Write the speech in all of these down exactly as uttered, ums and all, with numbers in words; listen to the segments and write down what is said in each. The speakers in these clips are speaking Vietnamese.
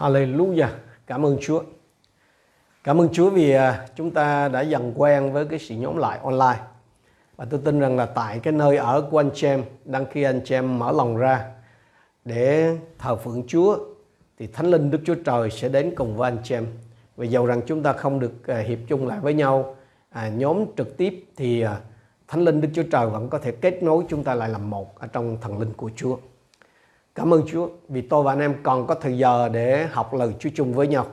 Hallelujah. Cảm ơn Chúa. Cảm ơn Chúa vì chúng ta đã dần quen với cái sự nhóm lại online. Và tôi tin rằng là tại cái nơi ở của anh chị em, đăng ký anh chị em mở lòng ra để thờ phượng Chúa, thì Thánh Linh Đức Chúa Trời sẽ đến cùng với anh chị em. Và dầu rằng chúng ta không được hiệp chung lại với nhau, à, nhóm trực tiếp, thì Thánh Linh Đức Chúa Trời vẫn có thể kết nối chúng ta lại làm một ở trong thần linh của Chúa. Cảm ơn Chúa vì tôi và anh em còn có thời giờ để học lời Chúa chung với nhau.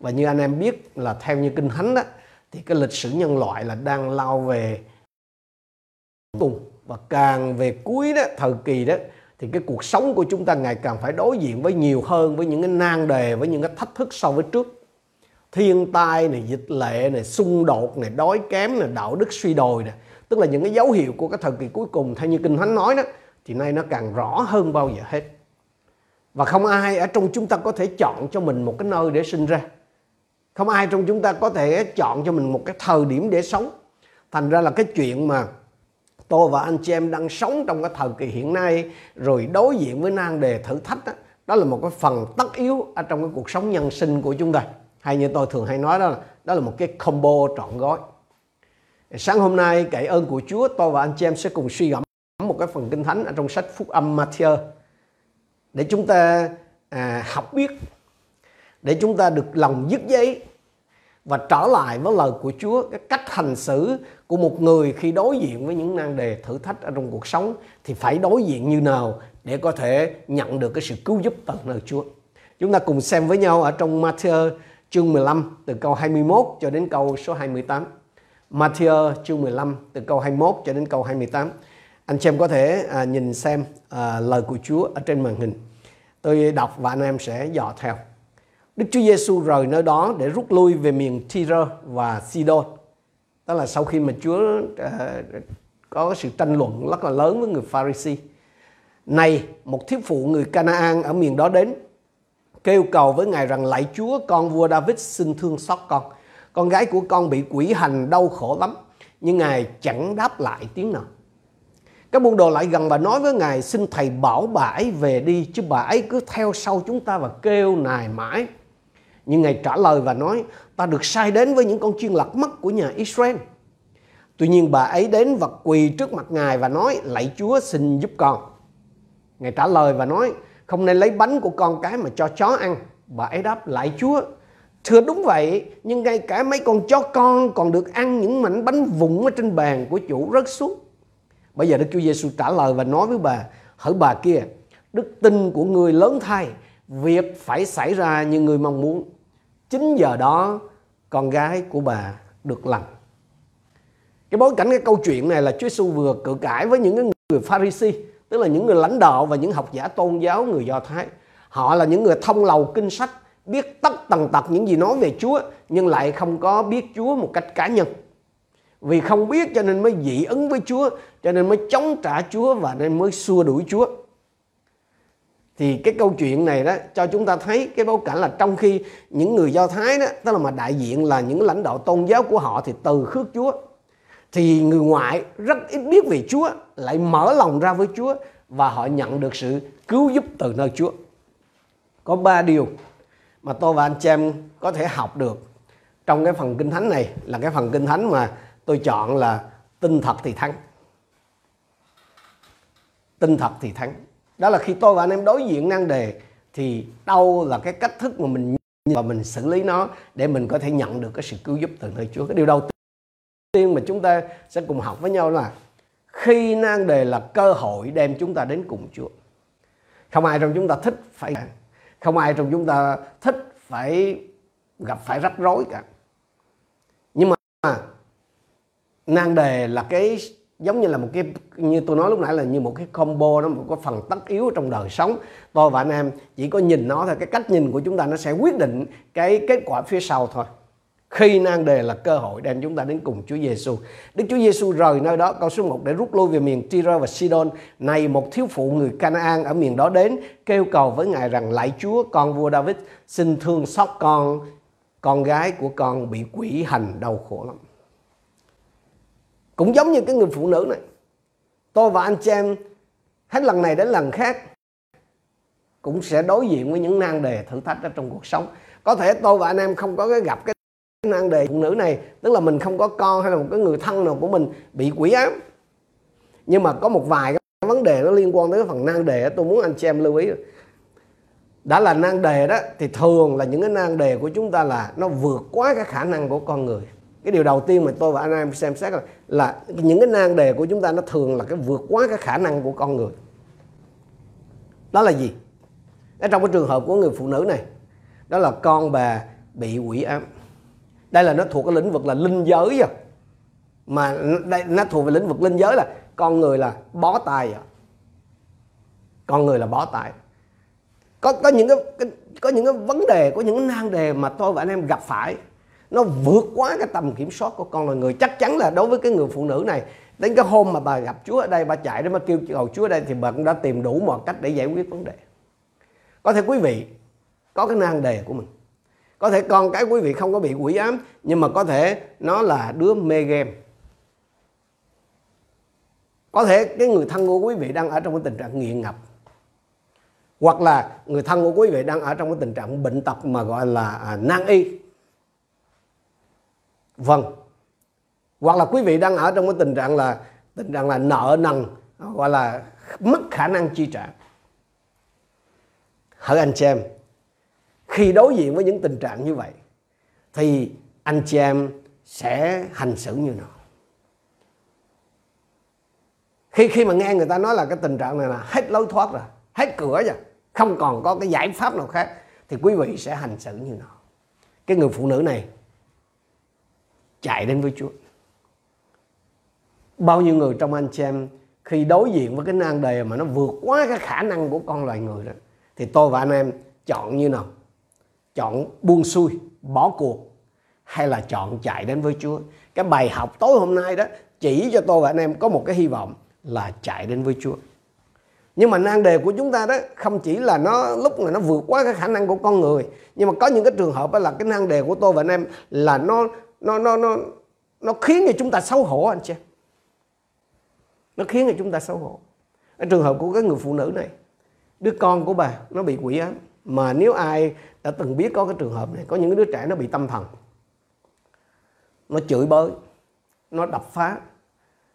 Và như anh em biết là theo như Kinh Thánh đó, thì cái lịch sử nhân loại là đang lao về cùng, và càng về cuối đó, thời kỳ đó, thì cái cuộc sống của chúng ta ngày càng phải đối diện với nhiều hơn, với những cái nan đề, với những cái thách thức so với trước. Thiên tai này, dịch lệ này, xung đột này, đói kém này, đạo đức suy đồi này, tức là những cái dấu hiệu của cái thời kỳ cuối cùng theo như Kinh Thánh nói đó, thì nay nó càng rõ hơn bao giờ hết. Và không ai ở trong chúng ta có thể chọn cho mình một cái nơi để sinh ra, không ai trong chúng ta có thể chọn cho mình một cái thời điểm để sống. Thành ra là cái chuyện mà tôi và anh chị em đang sống trong cái thời kỳ hiện nay, rồi đối diện với nan đề thử thách đó, đó là một cái phần tất yếu ở trong cái cuộc sống nhân sinh của chúng ta. Hay như tôi thường hay nói đó là, đó là một cái combo trọn gói. Sáng hôm nay, cậy ơn của Chúa, tôi và anh chị em sẽ cùng suy gẫm một cái phần Kinh Thánh ở trong sách Phúc Âm Matthew, để chúng ta à, học biết, để chúng ta được lòng dứt dây và trở lại với lời của Chúa. Cái cách hành xử của một người khi đối diện với những nan đề thử thách ở trong cuộc sống thì phải đối diện như nào để có thể nhận được cái sự cứu giúp từ nơi Chúa. Chúng ta cùng xem với nhau ở trong Matthew chương mười lăm từ câu hai mươi mốt cho đến câu số hai mươi tám. Matthew chương mười lăm từ câu hai mươi mốt cho đến câu hai mươi tám. Anh chị em có thể à, nhìn xem à, lời của Chúa ở trên màn hình. Tôi đọc và anh em sẽ dò theo. Đức Chúa Giêsu rời nơi đó để rút lui về miền Tyre và Sidon. Đó là sau khi mà Chúa à, có sự tranh luận rất là lớn với người Pharisee. Này, một thiếu phụ người Canaan ở miền đó đến, kêu cầu với Ngài rằng: lạy Chúa, con vua David xin thương xót con. Con gái của con bị quỷ hành đau khổ lắm. Nhưng Ngài chẳng đáp lại tiếng nào. Các môn đồ lại gần và nói với Ngài: xin Thầy bảo bà ấy về đi, chứ bà ấy cứ theo sau chúng ta và kêu nài mãi. Nhưng Ngài trả lời và nói: ta được sai đến với những con chiên lạc mất của nhà Israel. Tuy nhiên bà ấy đến và quỳ trước mặt Ngài và nói: lạy Chúa, xin giúp con. Ngài trả lời và nói: không nên lấy bánh của con cái mà cho chó ăn. Bà ấy đáp: lạy Chúa, thưa đúng vậy, nhưng ngay cả mấy con chó con còn được ăn những mảnh bánh vụn ở trên bàn của chủ rớt xuống. Bây giờ Đức Chúa Giêsu trả lời và nói với bà: hỡi bà kia, đức tin của người lớn thay, việc phải xảy ra như người mong muốn. Chính giờ đó con gái của bà được lành. Cái bối cảnh cái câu chuyện này là Chúa Giêsu vừa cự cãi với những người Pharisee, tức là những người lãnh đạo và những học giả tôn giáo người Do Thái. Họ là những người thông lầu kinh sách, biết tất tần tật những gì nói về Chúa, nhưng lại không có biết Chúa một cách cá nhân. Vì không biết cho nên mới dị ứng với Chúa, cho nên mới chống trả Chúa và nên mới xua đuổi Chúa. Thì cái câu chuyện này đó cho chúng ta thấy cái bối cảnh là trong khi những người Do Thái đó, tức là mà đại diện là những lãnh đạo tôn giáo của họ, thì từ khước Chúa, thì người ngoại rất ít biết về Chúa lại mở lòng ra với Chúa, và họ nhận được sự cứu giúp từ nơi Chúa. Có ba điều mà tôi và anh chị em có thể học được trong cái phần Kinh Thánh này, là cái phần Kinh Thánh mà tôi chọn là tin thật thì thắng. Tin thật thì thắng. Đó là khi tôi và anh em đối diện nan đề thì đâu là cái cách thức mà mình và mình xử lý nó để mình có thể nhận được cái sự cứu giúp từ nơi Chúa. Cái điều đầu tiên mà chúng ta sẽ cùng học với nhau là khi nan đề là cơ hội đem chúng ta đến cùng Chúa. Không ai trong chúng ta thích phải không ai trong chúng ta thích phải gặp phải rắc rối cả. Nhưng mà nan đề là cái giống như là một cái, như tôi nói lúc nãy, là như một cái combo, nó một cái phần tất yếu trong đời sống. Tôi và anh em chỉ có nhìn nó thôi, cái cách nhìn của chúng ta nó sẽ quyết định cái kết quả phía sau thôi. Khi nan đề là cơ hội đem chúng ta đến cùng Chúa Giêsu. Đức Chúa Giêsu rời nơi đó, câu số một, để rút lui về miền Tyre và Sidon. Này, một thiếu phụ người Canaan ở miền đó đến, kêu cầu với Ngài rằng: lạy Chúa, con vua David, xin thương xót con, con gái của con bị quỷ hành đau khổ lắm. Cũng giống như cái người phụ nữ này, tôi và anh chị em hết lần này đến lần khác cũng sẽ đối diện với những nan đề thử thách ở trong cuộc sống. Có thể tôi và anh em không có cái gặp cái nan đề phụ nữ này, tức là mình không có con hay là một cái người thân nào của mình bị quỷ ám. Nhưng mà có một vài cái vấn đề nó liên quan tới cái phần nan đề đó, tôi muốn anh chị em lưu ý. Đã là nan đề đó thì thường là những cái nan đề của chúng ta là nó vượt quá cái khả năng của con người. Cái điều đầu tiên mà tôi và anh em xem xét là, là những cái nan đề của chúng ta nó thường là cái vượt quá cái khả năng của con người. Đó là gì? Ở trong cái trường hợp của người phụ nữ này, đó là con bà bị quỷ ám. Đây là nó thuộc cái lĩnh vực là linh giới rồi. Mà đây, nó thuộc về lĩnh vực linh giới là con người là bó tay rồi. Con người là bó tay. Có, có, những cái, có những cái vấn đề, có những cái nan đề mà tôi và anh em gặp phải, nó vượt quá cái tầm kiểm soát của con loài người. Chắc chắn là đối với cái người phụ nữ này, đến cái hôm mà bà gặp Chúa ở đây, bà chạy đến mà kêu cầu Chúa ở đây, thì bà cũng đã tìm đủ mọi cách để giải quyết vấn đề. Có thể quý vị có cái nan đề của mình, có thể con cái quý vị không có bị quỷ ám, nhưng mà có thể nó là đứa mê game. Có thể cái người thân của quý vị đang ở trong cái tình trạng nghiện ngập, hoặc là người thân của quý vị đang ở trong cái tình trạng bệnh tật mà gọi là nan y. Vâng. Hoặc là quý vị đang ở trong cái tình trạng là tình trạng là nợ nần, gọi là mất khả năng chi trả. Hỡi anh chị em, khi đối diện với những tình trạng như vậy thì anh chị em sẽ hành xử như nào? Khi khi mà nghe người ta nói là cái tình trạng này là hết lối thoát rồi, hết cửa rồi, không còn có cái giải pháp nào khác, thì quý vị sẽ hành xử như nào? Cái người phụ nữ này chạy đến với Chúa. Bao nhiêu người trong anh chị em khi đối diện với cái nan đề mà nó vượt quá cái khả năng của con loài người đó, thì tôi và anh em chọn như nào? Chọn buông xuôi, bỏ cuộc, hay là chọn chạy đến với Chúa? Cái bài học tối hôm nay đó chỉ cho tôi và anh em có một cái hy vọng là chạy đến với Chúa. Nhưng mà nan đề của chúng ta đó không chỉ là nó lúc mà nó vượt quá cái khả năng của con người, nhưng mà có những cái trường hợp đó là cái nan đề của tôi và anh em là nó Nó, nó, nó, nó khiến cho chúng ta xấu hổ anh chị. Nó khiến cho chúng ta xấu hổ. Ở trường hợp của cái người phụ nữ này, đứa con của bà nó bị quỷ ám. Mà nếu ai đã từng biết có cái trường hợp này, có những đứa trẻ nó bị tâm thần, nó chửi bới, nó đập phá,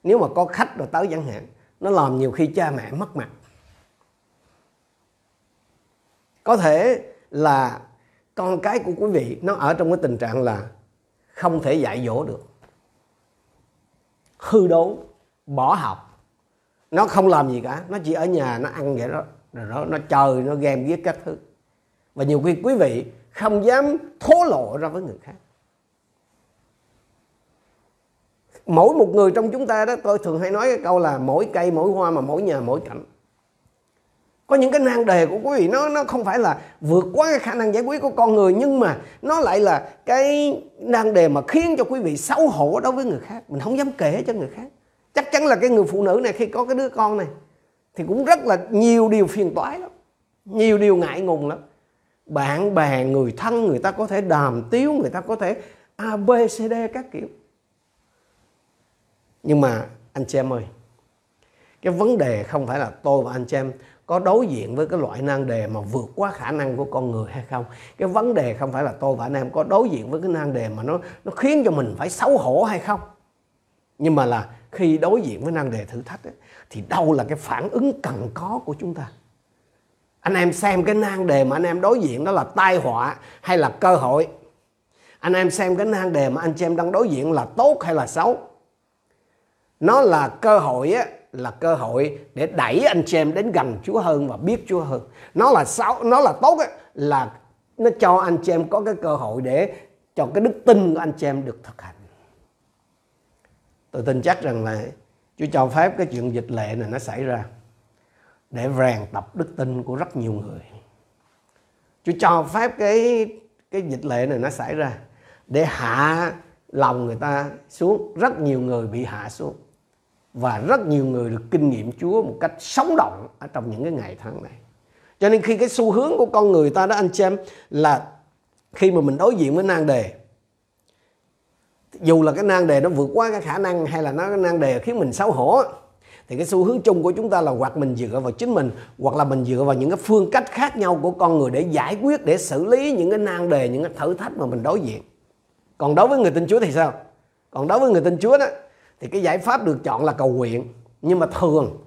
nếu mà có khách rồi tới chẳng hạn, nó làm nhiều khi cha mẹ mất mặt. Có thể là con cái của quý vị nó ở trong cái tình trạng là không thể dạy dỗ được, hư đốn, bỏ học, nó không làm gì cả, nó chỉ ở nhà nó ăn vậy đó, rồi nó, nó chơi, nó game giết các thứ. Và nhiều khi quý vị không dám thố lộ ra với người khác. Mỗi một người trong chúng ta đó, tôi thường hay nói cái câu là mỗi cây mỗi hoa mà mỗi nhà mỗi cảnh. Có những cái nan đề của quý vị nó nó không phải là vượt quá cái khả năng giải quyết của con người, nhưng mà nó lại là cái nan đề mà khiến cho quý vị xấu hổ đối với người khác, mình không dám kể cho người khác. Chắc chắn là cái người phụ nữ này khi có cái đứa con này thì cũng rất là nhiều điều phiền toái lắm, nhiều điều ngại ngùng lắm. Bạn bè, người thân, người ta có thể đàm tiếu, người ta có thể A, B, C, D các kiểu. Nhưng mà anh chị em ơi, cái vấn đề không phải là tôi và anh chị em có đối diện với cái loại nan đề mà vượt quá khả năng của con người hay không. Cái vấn đề không phải là tôi và anh em có đối diện với cái nan đề mà nó, nó khiến cho mình phải xấu hổ hay không. Nhưng mà là khi đối diện với nan đề thử thách ấy, thì đâu là cái phản ứng cần có của chúng ta. Anh em xem cái nan đề mà anh em đối diện đó là tai họa hay là cơ hội. Anh em xem cái nan đề mà anh chị em đang đối diện là tốt hay là xấu. Nó là cơ hội á, là cơ hội để đẩy anh chị em đến gần Chúa hơn và biết Chúa hơn. Nó là xấu, nó là tốt ấy, là nó cho anh chị em có cái cơ hội để cho cái đức tin của anh chị em được thực hành. Tôi tin chắc rằng là Chúa cho phép cái chuyện dịch lệ này nó xảy ra để rèn tập đức tin của rất nhiều người. Chúa cho phép cái cái dịch lệ này nó xảy ra để hạ lòng người ta xuống, rất nhiều người bị hạ xuống. Và rất nhiều người được kinh nghiệm Chúa một cách sống động ở trong những cái ngày tháng này. Cho nên khi cái xu hướng của con người ta đó anh chị em là khi mà mình đối diện với nan đề, dù là cái nan đề nó vượt qua cái khả năng hay là nó cái nan đề khiến mình xấu hổ, Thì cái xu hướng chung của chúng ta là hoặc mình dựa vào chính mình, hoặc là mình dựa vào những cái phương cách khác nhau của con người để giải quyết, để xử lý những cái nan đề, những cái thử thách mà mình đối diện. Còn đối với người tin Chúa thì sao? Còn đối với người tin Chúa đó thì cái giải pháp được chọn là cầu nguyện. Nhưng mà thường,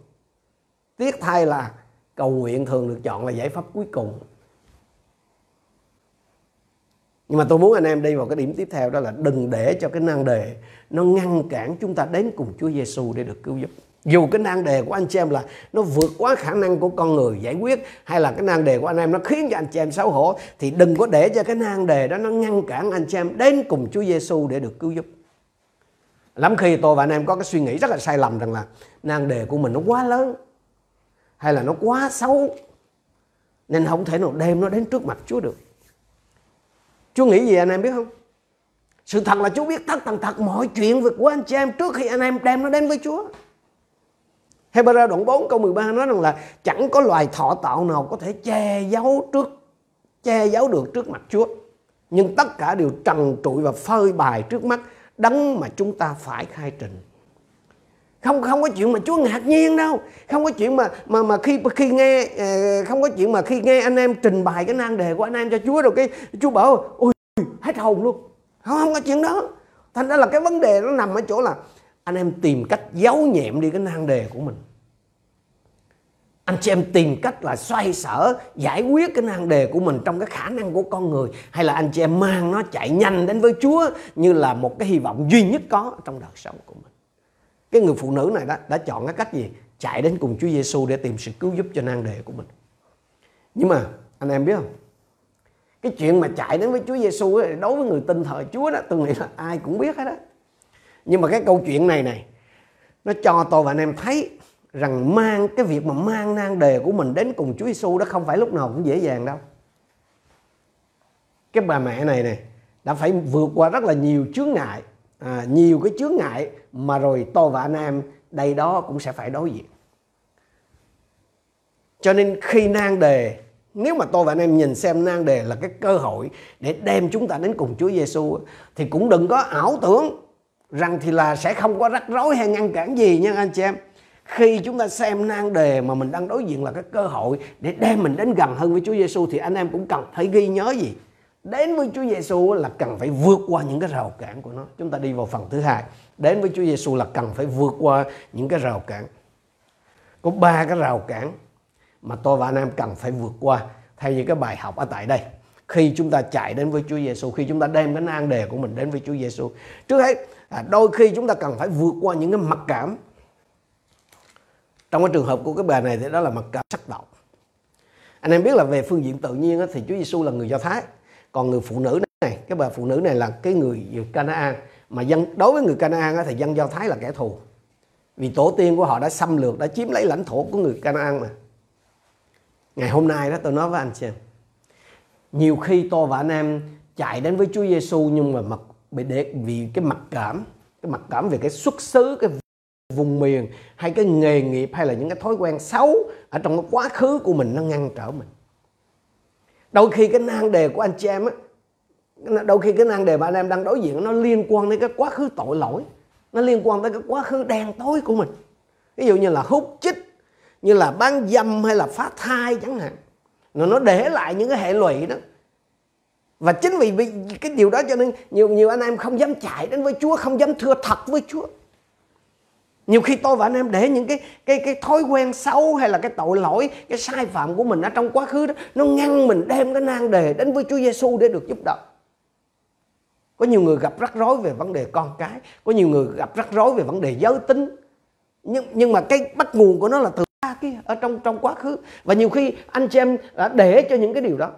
tiếc thay là cầu nguyện thường được chọn là giải pháp cuối cùng. Nhưng mà tôi muốn anh em đi vào cái điểm tiếp theo, đó là đừng để cho cái nan đề nó ngăn cản chúng ta đến cùng Chúa Giêsu để được cứu giúp. Dù cái nan đề của anh chị em là nó vượt quá khả năng của con người giải quyết, hay là cái nan đề của anh em nó khiến cho anh chị em xấu hổ, thì đừng có để cho cái nan đề đó nó ngăn cản anh chị em đến cùng Chúa Giêsu để được cứu giúp. Lắm khi tôi và anh em có cái suy nghĩ rất là sai lầm rằng là nan đề của mình nó quá lớn, hay là nó quá xấu, nên không thể nào đem nó đến trước mặt Chúa được. Chúa nghĩ gì anh em biết không? Sự thật là Chúa biết tất tần tật mọi chuyện việc của anh chị em trước khi anh em đem nó đến với Chúa. Hebrew đoạn bốn câu mười ba nói rằng là chẳng có loài thọ tạo nào có thể che giấu trước che giấu được trước mặt Chúa, nhưng tất cả đều trần trụi và phơi bày trước mắt đấng mà chúng ta phải khai trình. Không không có chuyện mà Chúa ngạc nhiên đâu, không có chuyện mà mà mà khi khi nghe không có chuyện mà khi nghe anh em trình bày cái nan đề của anh em cho Chúa rồi cái Chúa bảo ôi hết hồn luôn. Không không có chuyện đó. Thành ra là cái vấn đề nó nằm ở chỗ là anh em tìm cách giấu nhẹm đi cái nan đề của mình. Anh chị em tìm cách là xoay sở giải quyết cái nan đề của mình trong cái khả năng của con người, hay là anh chị em mang nó chạy nhanh đến với Chúa như là một cái hy vọng duy nhất có trong đời sống của mình. Cái người phụ nữ này đã, đã chọn cái cách gì? Chạy đến cùng Chúa Giêsu để tìm sự cứu giúp cho nan đề của mình. Nhưng mà anh em biết không? Cái chuyện mà chạy đến với Chúa Giêsu ấy, đối với người tin thờ Chúa đó, tôi nghĩ là ai cũng biết hết đó. Nhưng mà cái câu chuyện này này nó cho tôi và anh em thấy rằng mang cái việc mà mang nan đề của mình đến cùng Chúa Giêsu đó không phải lúc nào cũng dễ dàng đâu. Cái bà mẹ này này đã phải vượt qua rất là nhiều chướng ngại, à, nhiều cái chướng ngại mà rồi tôi và anh em đây đó cũng sẽ phải đối diện. Cho nên khi nan đề, nếu mà tôi và anh em nhìn xem nan đề là cái cơ hội để đem chúng ta đến cùng Chúa Giêsu, thì cũng đừng có ảo tưởng rằng thì là sẽ không có rắc rối hay ngăn cản gì nha anh chị em. Khi chúng ta xem nan đề mà mình đang đối diện là cái cơ hội để đem mình đến gần hơn với Chúa Giêsu, thì anh em cũng cần phải ghi nhớ gì? Đến với Chúa Giêsu là cần phải vượt qua những cái rào cản của nó. Chúng ta đi vào phần thứ hai. Đến với Chúa Giêsu là cần phải vượt qua những cái rào cản. Có ba cái rào cản mà tôi và anh em cần phải vượt qua theo những cái bài học ở tại đây. Khi chúng ta chạy đến với Chúa Giêsu, khi chúng ta đem cái nan đề của mình đến với Chúa Giêsu, trước hết à, đôi khi chúng ta cần phải vượt qua những cái mặc cảm. Trong cái trường hợp của cái bà này thì đó là mặc cảm sắc tộc. Anh em biết là về phương diện tự nhiên thì Chúa Giêsu là người Do Thái, còn người phụ nữ này, cái bà phụ nữ này là cái người Canaan, mà dân đối với người Canaan thì dân Do Thái là kẻ thù, vì tổ tiên của họ đã xâm lược, đã chiếm lấy lãnh thổ của người Canaan mà. Ngày hôm nay đó tôi nói với anh chị, nhiều khi tôi và anh em chạy đến với Chúa Giêsu nhưng mà mặc bị để vì cái mặc cảm, cái mặc cảm về cái xuất xứ, cái vùng miền, hay cái nghề nghiệp, hay là những cái thói quen xấu ở trong cái quá khứ của mình nó ngăn trở mình. Đôi khi cái nan đề của anh chị em á, đôi khi cái nan đề mà anh em đang đối diện nó liên quan đến cái quá khứ tội lỗi, nó liên quan tới cái quá khứ đen tối của mình. Ví dụ như là hút chích, như là bán dâm hay là phá thai chẳng hạn. Nó để lại những cái hệ lụy đó. Và chính vì cái điều đó cho nên nhiều nhiều anh em không dám chạy đến với Chúa, không dám thưa thật với Chúa. Nhiều khi tôi và anh em để những cái cái cái thói quen xấu hay là cái tội lỗi, cái sai phạm của mình ở trong quá khứ đó, nó ngăn mình đem cái nan đề đến với Chúa Giêsu để được giúp đỡ. Có nhiều người gặp rắc rối về vấn đề con cái, có nhiều người gặp rắc rối về vấn đề giới tính. Nhưng nhưng mà cái bắt nguồn của nó là từ ba cái ở trong trong quá khứ, và nhiều khi anh chị em đã để cho những cái điều đó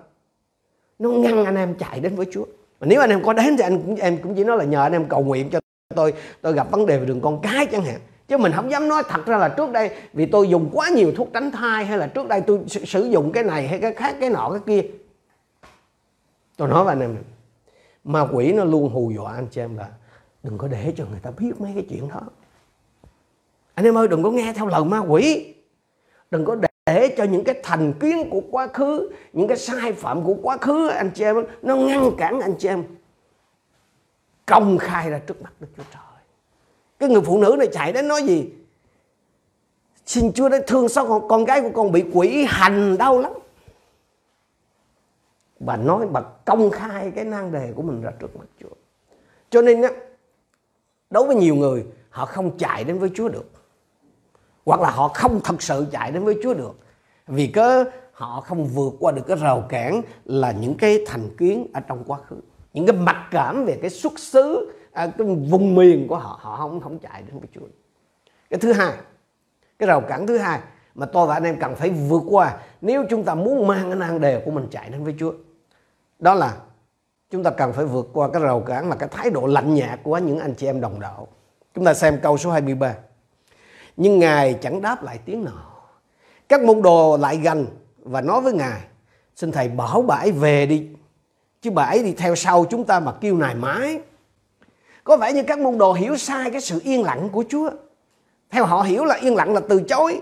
nó ngăn anh em chạy đến với Chúa. Mà nếu anh em có đến thì anh cũng em cũng chỉ nói là nhờ anh em cầu nguyện cho tôi, tôi gặp vấn đề về đường con cái chẳng hạn. Chứ mình không dám nói thật ra là trước đây vì tôi dùng quá nhiều thuốc tránh thai, hay là trước đây tôi sử dụng cái này hay cái khác, cái nọ cái kia. Tôi nói với anh em, ma quỷ nó luôn hù dọa anh chị em là đừng có để cho người ta biết mấy cái chuyện đó. Anh em ơi, đừng có nghe theo lời ma quỷ. Đừng có để, để cho những cái thành kiến của quá khứ, những cái sai phạm của quá khứ anh chị em, nó ngăn cản anh chị em công khai ra trước mặt Đức Chúa Trời. Cái người phụ nữ này chạy đến nói gì? Xin Chúa đã thương xót con, con gái của con bị quỷ hành đau lắm. Bà nói, bà công khai cái nan đề của mình ra trước mặt Chúa. Cho nên á, đối với nhiều người, họ không chạy đến với Chúa được. Hoặc là họ không thật sự chạy đến với Chúa được. Vì cớ họ không vượt qua được cái rào cản là những cái thành kiến ở trong quá khứ, những cái mặc cảm về cái xuất xứ, cái vùng miền của họ. Họ không không chạy đến với Chúa. Cái thứ hai, cái rào cản thứ hai mà tôi và anh em cần phải vượt qua nếu chúng ta muốn mang cái nan đề của mình chạy đến với Chúa, đó là chúng ta cần phải vượt qua cái rào cản là cái thái độ lạnh nhạt của những anh chị em đồng đạo. Chúng ta xem câu số hai mươi ba. Nhưng Ngài chẳng đáp lại tiếng nào. Các môn đồ lại gần và nói với Ngài: xin Thầy bảo bà ấy về đi, chứ bà ấy đi theo sau chúng ta mà kêu nài mãi. Có vẻ như các môn đồ hiểu sai cái sự yên lặng của Chúa. Theo họ hiểu là yên lặng là từ chối,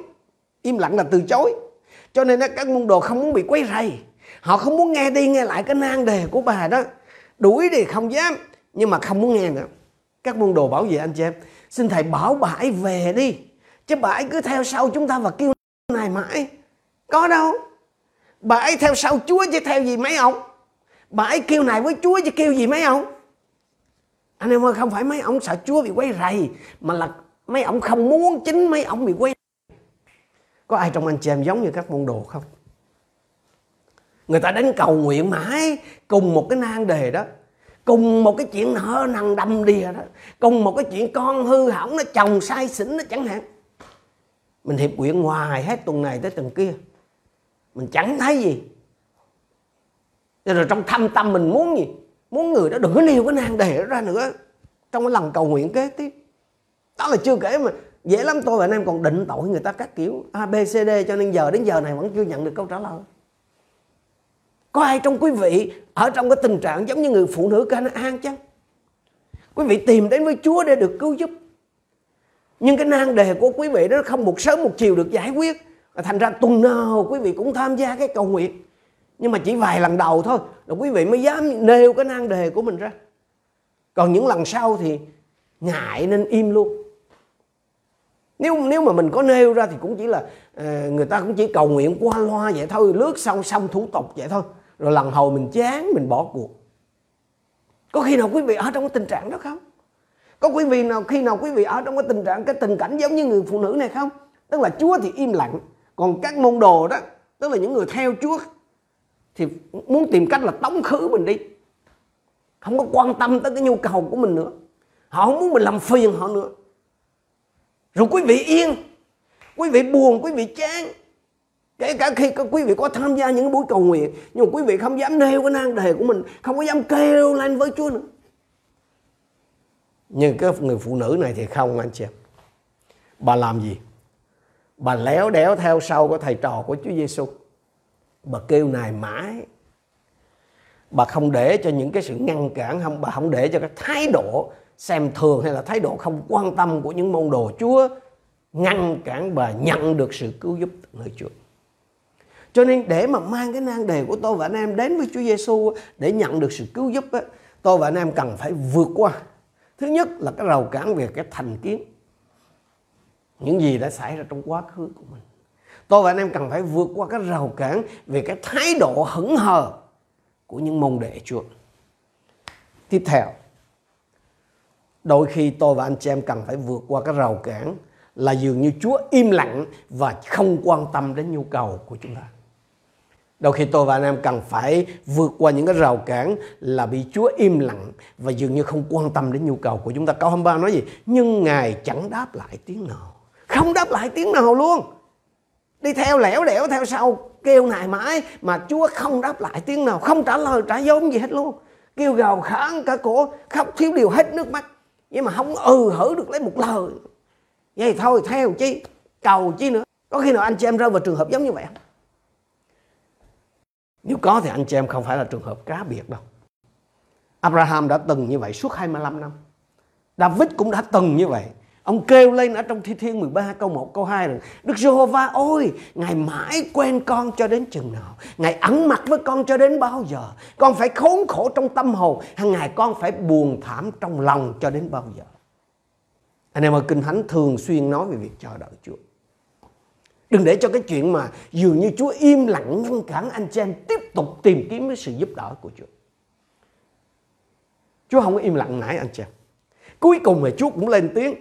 im lặng là từ chối. Cho nên các môn đồ không muốn bị quấy rầy. Họ không muốn nghe đi nghe lại cái nan đề của bà đó. Đuổi thì không dám, nhưng mà không muốn nghe nữa. Các môn đồ bảo vệ anh chị em: xin Thầy bảo bà ấy về đi, chứ bà ấy cứ theo sau chúng ta và kêu này mãi. Có đâu, bà ấy theo sau Chúa chứ theo gì mấy ông. Bà ấy kêu này với Chúa chứ kêu gì mấy ông. Anh em ơi, không phải mấy ông sợ Chúa bị quấy rầy, mà là mấy ông không muốn chính mấy ông bị quấy rầy. Có ai trong anh chị em giống như các môn đồ không? Người ta đến cầu nguyện mãi cùng một cái nan đề đó, cùng một cái chuyện hơ nằng đầm đìa đó, cùng một cái chuyện con hư hỏng nó, chồng sai xỉn nó chẳng hạn. Mình hiệp nguyện hoài hết tuần này tới tuần kia, mình chẳng thấy gì. Rồi trong thâm tâm mình muốn gì? Muốn người đó đừng có nêu cái nan đề đó ra nữa trong cái lần cầu nguyện kế tiếp. Đó là chưa kể mà dễ lắm tôi và anh em còn định tội người ta các kiểu A, B, C, D, cho nên giờ đến giờ này vẫn chưa nhận được câu trả lời. Có ai trong quý vị ở trong cái tình trạng giống như người phụ nữ Canaan chăng? Quý vị tìm đến với Chúa để được cứu giúp, nhưng cái nan đề của quý vị đó không một sớm một chiều được giải quyết. Thành ra tuần nào quý vị cũng tham gia cái cầu nguyện, nhưng mà chỉ vài lần đầu thôi là quý vị mới dám nêu cái nan đề của mình ra. Còn những lần sau thì ngại nên im luôn. Nếu nếu mà mình có nêu ra thì cũng chỉ là à, người ta cũng chỉ cầu nguyện qua loa vậy thôi, lướt xong xong thủ tục vậy thôi. Rồi lần hồi mình chán, mình bỏ cuộc. Có khi nào quý vị ở trong cái tình trạng đó không? Có quý vị nào khi nào quý vị ở trong cái tình trạng, cái tình cảnh giống như người phụ nữ này không? Tức là Chúa thì im lặng, còn các môn đồ đó, tức là những người theo Chúa, thì muốn tìm cách là tống khứ mình đi, không có quan tâm tới cái nhu cầu của mình nữa. Họ không muốn mình làm phiền họ nữa. Rồi quý vị yên, quý vị buồn, quý vị chán. Kể cả khi quý vị có tham gia những buổi cầu nguyện, nhưng mà quý vị không dám nêu cái nan đề của mình, không có dám kêu lên với Chúa nữa. Nhưng cái người phụ nữ này thì không anh chị em. Bà làm gì? Bà léo đéo theo sau của thầy trò của Chúa Giêsu. Bà kêu nài mãi. Bà không để cho những cái sự ngăn cản, không, bà không để cho cái thái độ xem thường hay là thái độ không quan tâm của những môn đồ Chúa ngăn cản bà nhận được sự cứu giúp từ nơi Chúa. Cho nên để mà mang cái nan đề của tôi và anh em đến với Chúa Giêsu để nhận được sự cứu giúp, tôi và anh em cần phải vượt qua. Thứ nhất là cái rào cản về cái thành kiến, những gì đã xảy ra trong quá khứ của mình. Tôi và anh em cần phải vượt qua cái rào cản về cái thái độ hững hờ của những môn đệ Chúa. Tiếp theo, đôi khi tôi và anh chị em cần phải vượt qua cái rào cản là dường như Chúa im lặng và không quan tâm đến nhu cầu của chúng ta. Đôi khi tôi và anh em cần phải vượt qua những cái rào cản là bị Chúa im lặng và dường như không quan tâm đến nhu cầu của chúng ta. Câu hai mươi ba nói gì? Nhưng Ngài chẳng đáp lại tiếng nào. Không đáp lại tiếng nào luôn. Đi theo lẻo đẻo theo sau, kêu nài mãi mà Chúa không đáp lại tiếng nào, không trả lời trả vốn gì hết luôn. Kêu gào khản cả cổ, khóc thiếu điều hết nước mắt. Nhưng mà không ừ hử được lấy một lời. Vậy thôi theo chi, cầu chi nữa. Có khi nào anh chị em rơi vào trường hợp giống như vậy không? Nếu có thì anh chị em không phải là trường hợp cá biệt đâu. Abraham đã từng như vậy suốt hai mươi lăm năm. David cũng đã từng như vậy. Ông kêu lên ở trong Thi Thiên mười ba câu một câu hai rằng: Đức Giê-hô-va ôi, Ngài mãi quên con cho đến chừng nào? Ngài ẩn mặt với con cho đến bao giờ? Con phải khốn khổ trong tâm hồn, hàng ngày con phải buồn thảm trong lòng cho đến bao giờ? Anh em ơi, Kinh Thánh thường xuyên nói về việc chờ đợi Chúa. Đừng để cho cái chuyện mà dường như Chúa im lặng ngăn cản anh chị em tiếp tục tìm kiếm cái sự giúp đỡ của Chúa. Chúa không có im lặng nãy anh chị em. Cuối cùng thì Chúa cũng lên tiếng.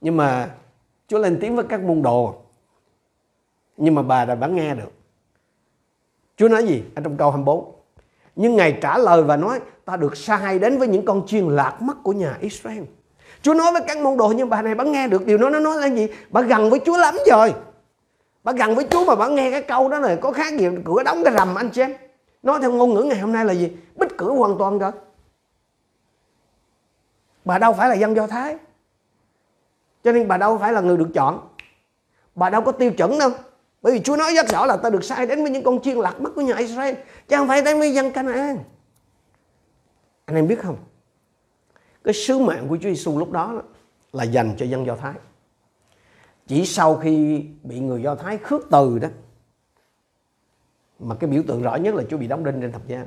Nhưng mà Chúa lên tiếng với các môn đồ. Nhưng mà bà đã vẫn nghe được. Chúa nói gì ở trong câu hai mươi bốn? Nhưng Ngài trả lời và nói, ta được sai đến với những con chiên lạc mất của nhà Israel. Chúa nói với các môn đồ, nhưng bà này bà nghe được điều đó, nó nói là gì? Bà gần với Chúa lắm rồi. Bà gần với Chúa mà bà nghe cái câu đó này, có khác gì cửa đóng cái rầm anh chị em. Nói theo ngôn ngữ ngày hôm nay là gì? Bích cửa hoàn toàn rồi. Bà đâu phải là dân Do Thái, cho nên bà đâu phải là người được chọn. Bà đâu có tiêu chuẩn đâu. Bởi vì Chúa nói rất rõ là ta được sai đến với những con chiên lạc mất của nhà Israel, chứ không phải đến với dân Canaan. Anh em biết không? Cái sứ mạng của Chúa Giêsu lúc đó là dành cho dân Do Thái. Chỉ sau khi bị người Do Thái khước từ đó, mà cái biểu tượng rõ nhất là Chúa bị đóng đinh trên thập giá,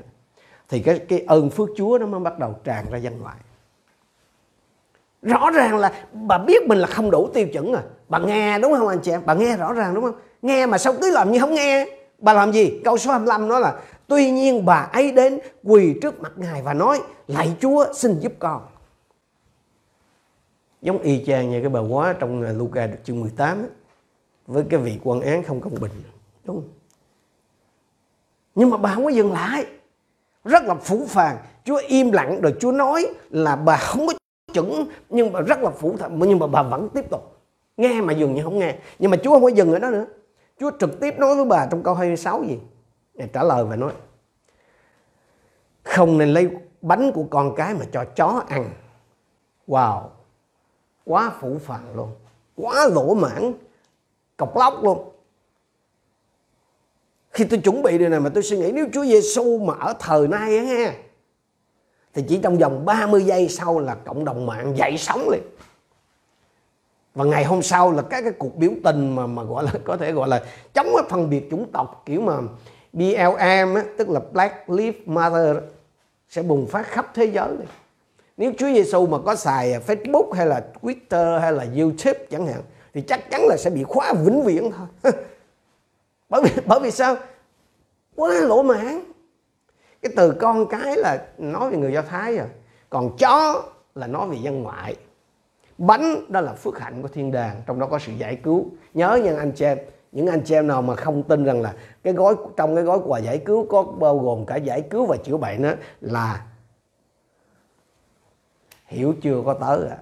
thì cái, cái ơn phước Chúa nó mới bắt đầu tràn ra dân ngoại. Rõ ràng là bà biết mình là không đủ tiêu chuẩn rồi. Bà nghe đúng không anh chị em? Bà nghe rõ ràng đúng không? Nghe mà sao cứ làm như không nghe. Bà làm gì? Câu số hai mươi lăm nói là tuy nhiên bà ấy đến quỳ trước mặt Ngài và nói, lạy Chúa xin giúp con. Giống y chang như cái bà quá trong Luca được chương mười tám ấy, với cái vị quan án không công bình, đúng không? Nhưng mà bà không có dừng lại. Rất là phũ phàng. Chúa im lặng rồi Chúa nói là bà không có chuẩn, nhưng mà rất là phủ thẩm, nhưng mà bà vẫn tiếp tục nghe mà dường như không nghe. Nhưng mà Chúa không có dừng ở đó nữa. Chúa trực tiếp nói với bà trong câu hai mươi sáu gì? Ngài trả lời và nói, không nên lấy bánh của con cái mà cho chó ăn. Wow, quá phủ phàng luôn, quá lỗ mãn, cọc lóc luôn. Khi tôi chuẩn bị điều này mà tôi suy nghĩ, nếu Chúa Giêsu mà ở thời nay á ha, thì chỉ trong vòng ba mươi giây sau là cộng đồng mạng dậy sóng liền. Và ngày hôm sau là các cái cuộc biểu tình mà mà gọi là có thể gọi là chống cái phân biệt chủng tộc kiểu mà B L M á, tức là Black Lives Matter, sẽ bùng phát khắp thế giới liền. Nếu Chúa Giêsu mà có xài Facebook hay là Twitter hay là YouTube chẳng hạn, thì chắc chắn là sẽ bị khóa vĩnh viễn thôi. bởi vì bởi vì sao? Quá lỗ mãn. Cái từ con cái là nói về người Do Thái rồi. Còn chó là nói về dân ngoại. Bánh đó là phước hạnh của thiên đàng, trong đó có sự giải cứu. Nhớ nha anh chị em, những anh chị em nào mà không tin rằng là cái gói, trong cái gói quà giải cứu có bao gồm cả giải cứu và chữa bệnh đó, là hiểu chưa có tới à.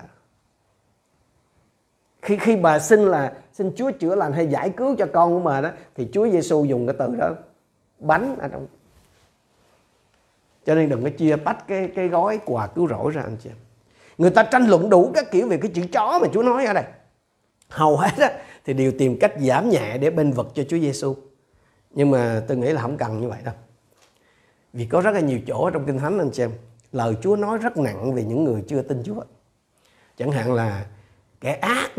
Khi, khi bà xin là xin Chúa chữa lành hay giải cứu cho con của bà đó, thì Chúa Giêsu dùng cái từ đó, bánh ở trong. Cho nên đừng có chia tách cái, cái gói quà cứu rỗi ra anh chị em. Người ta tranh luận đủ các kiểu về cái chữ chó mà Chúa nói ở đây. Hầu hết á, thì đều tìm cách giảm nhẹ để bênh vực cho Chúa Giêsu. Nhưng mà tôi nghĩ là không cần như vậy đâu. Vì có rất là nhiều chỗ trong Kinh Thánh anh chị em, lời Chúa nói rất nặng về những người chưa tin Chúa. Chẳng hạn là kẻ ác,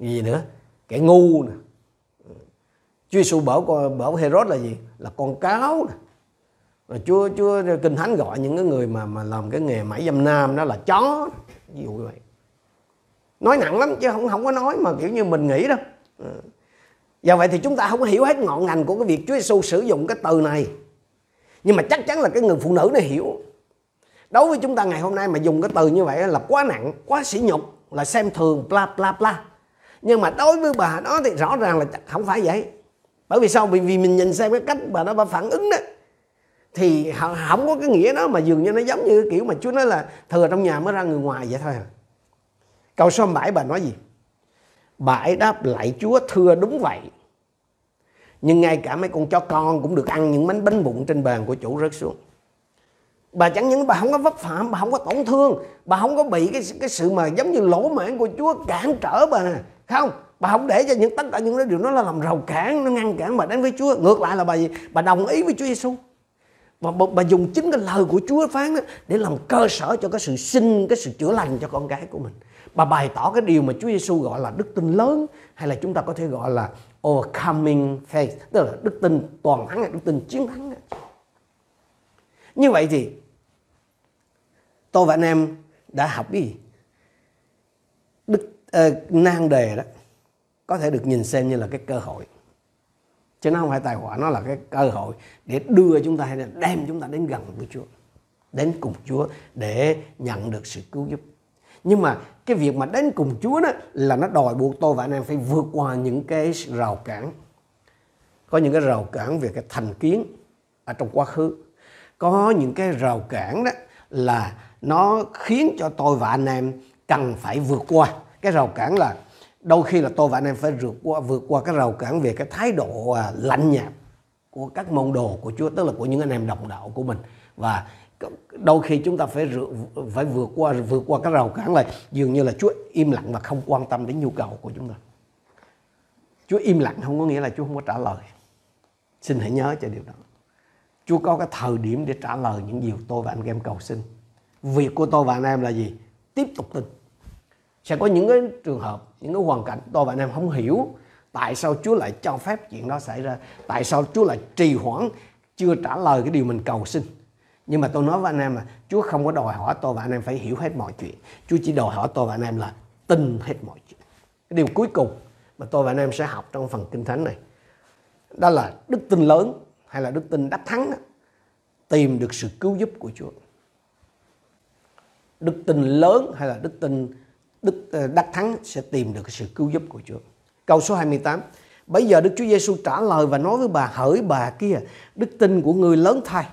gì nữa, kẻ ngu nè. Chúa Giêsu bảo, bảo Herod là gì? Là con cáo nè. Rồi Chúa, Chúa Kinh Thánh gọi những cái người mà mà làm cái nghề mãi dâm nam đó là chó, ví dụ như vậy. Nói nặng lắm chứ không không có nói mà kiểu như mình nghĩ đâu. À. Và vậy thì chúng ta không có hiểu hết ngọn ngành của cái việc Chúa Giêsu sử dụng cái từ này. Nhưng mà chắc chắn là cái người phụ nữ này hiểu. Đối với chúng ta ngày hôm nay mà dùng cái từ như vậy là quá nặng, quá sỉ nhục, là xem thường, bla bla bla. Nhưng mà đối với bà đó thì rõ ràng là không phải vậy. Bởi vì sao? Bởi vì mình nhìn xem cái cách bà đó bà phản ứng đó, thì không có cái nghĩa đó, mà dường như nó giống như cái kiểu mà Chúa nói là thừa trong nhà mới ra người ngoài vậy thôi à. Câu số bảy bà nói gì? Bà ấy đáp lại Chúa, thưa đúng vậy, nhưng ngay cả mấy con chó con cũng được ăn những mảnh bánh vụn trên bàn của chủ rớt xuống. Bà chẳng những bà không có vấp phạm, bà không có tổn thương, bà không có bị cái cái sự mà giống như lỗ mãn của Chúa cản trở bà, không? Bà không để cho những tất cả những cái điều đó là làm rào cản, nó ngăn cản bà đến với Chúa. Ngược lại là bà gì? Bà đồng ý với Chúa Giêsu. Và bà, bà dùng chính cái lời của Chúa phán đó để làm cơ sở cho cái sự xin, cái sự chữa lành cho con cái của mình. Bà bày tỏ cái điều mà Chúa Giêsu gọi là đức tin lớn, hay là chúng ta có thể gọi là overcoming faith, tức là đức tin toàn thắng, đức tin chiến thắng. Như vậy thì tôi và anh em đã học cái gì? Đức uh, nan đề đó, có thể được nhìn xem như là cái cơ hội. Chứ nó không phải tài họa, nó là cái cơ hội để đưa chúng ta hay là đem chúng ta đến gần với Chúa, đến cùng Chúa để nhận được sự cứu giúp. Nhưng mà cái việc mà đến cùng Chúa đó là nó đòi buộc tôi và anh em phải vượt qua những cái rào cản. Có những cái rào cản về cái thành kiến ở trong quá khứ. Có những cái rào cản đó là nó khiến cho tôi và anh em cần phải vượt qua. Cái rào cản là đôi khi là tôi và anh em phải vượt qua, vượt qua cái rào cản về cái thái độ lạnh nhạt của các môn đồ của Chúa, tức là của những anh em đồng đạo của mình. Và đôi khi chúng ta phải phải vượt qua vượt qua cái rào cản là dường như là Chúa im lặng và không quan tâm đến nhu cầu của chúng ta. Chúa im lặng không có nghĩa là Chúa không có trả lời. Xin hãy nhớ cho điều đó. Chúa có cái thời điểm để trả lời những điều tôi và anh em cầu xin. Việc của tôi và anh em là gì? Tiếp tục tin. Sẽ có những cái trường hợp, những cái hoàn cảnh tôi và anh em không hiểu tại sao Chúa lại cho phép chuyện đó xảy ra, tại sao Chúa lại trì hoãn chưa trả lời cái điều mình cầu xin. Nhưng mà tôi nói với anh em là Chúa không có đòi hỏi tôi và anh em phải hiểu hết mọi chuyện. Chúa chỉ đòi hỏi tôi và anh em là tin hết mọi chuyện. Cái điều cuối cùng mà tôi và anh em sẽ học trong phần Kinh Thánh này, đó là đức tin lớn hay là đức tin đắc thắng, tìm được sự cứu giúp của Chúa. Đức tin lớn hay là đức tin đức đắc thắng sẽ tìm được sự cứu giúp của Chúa. Câu số hai mươi tám. Bấy giờ Đức Chúa Giêsu trả lời và nói với bà: Hỡi bà kia, đức tin của ngươi lớn thay,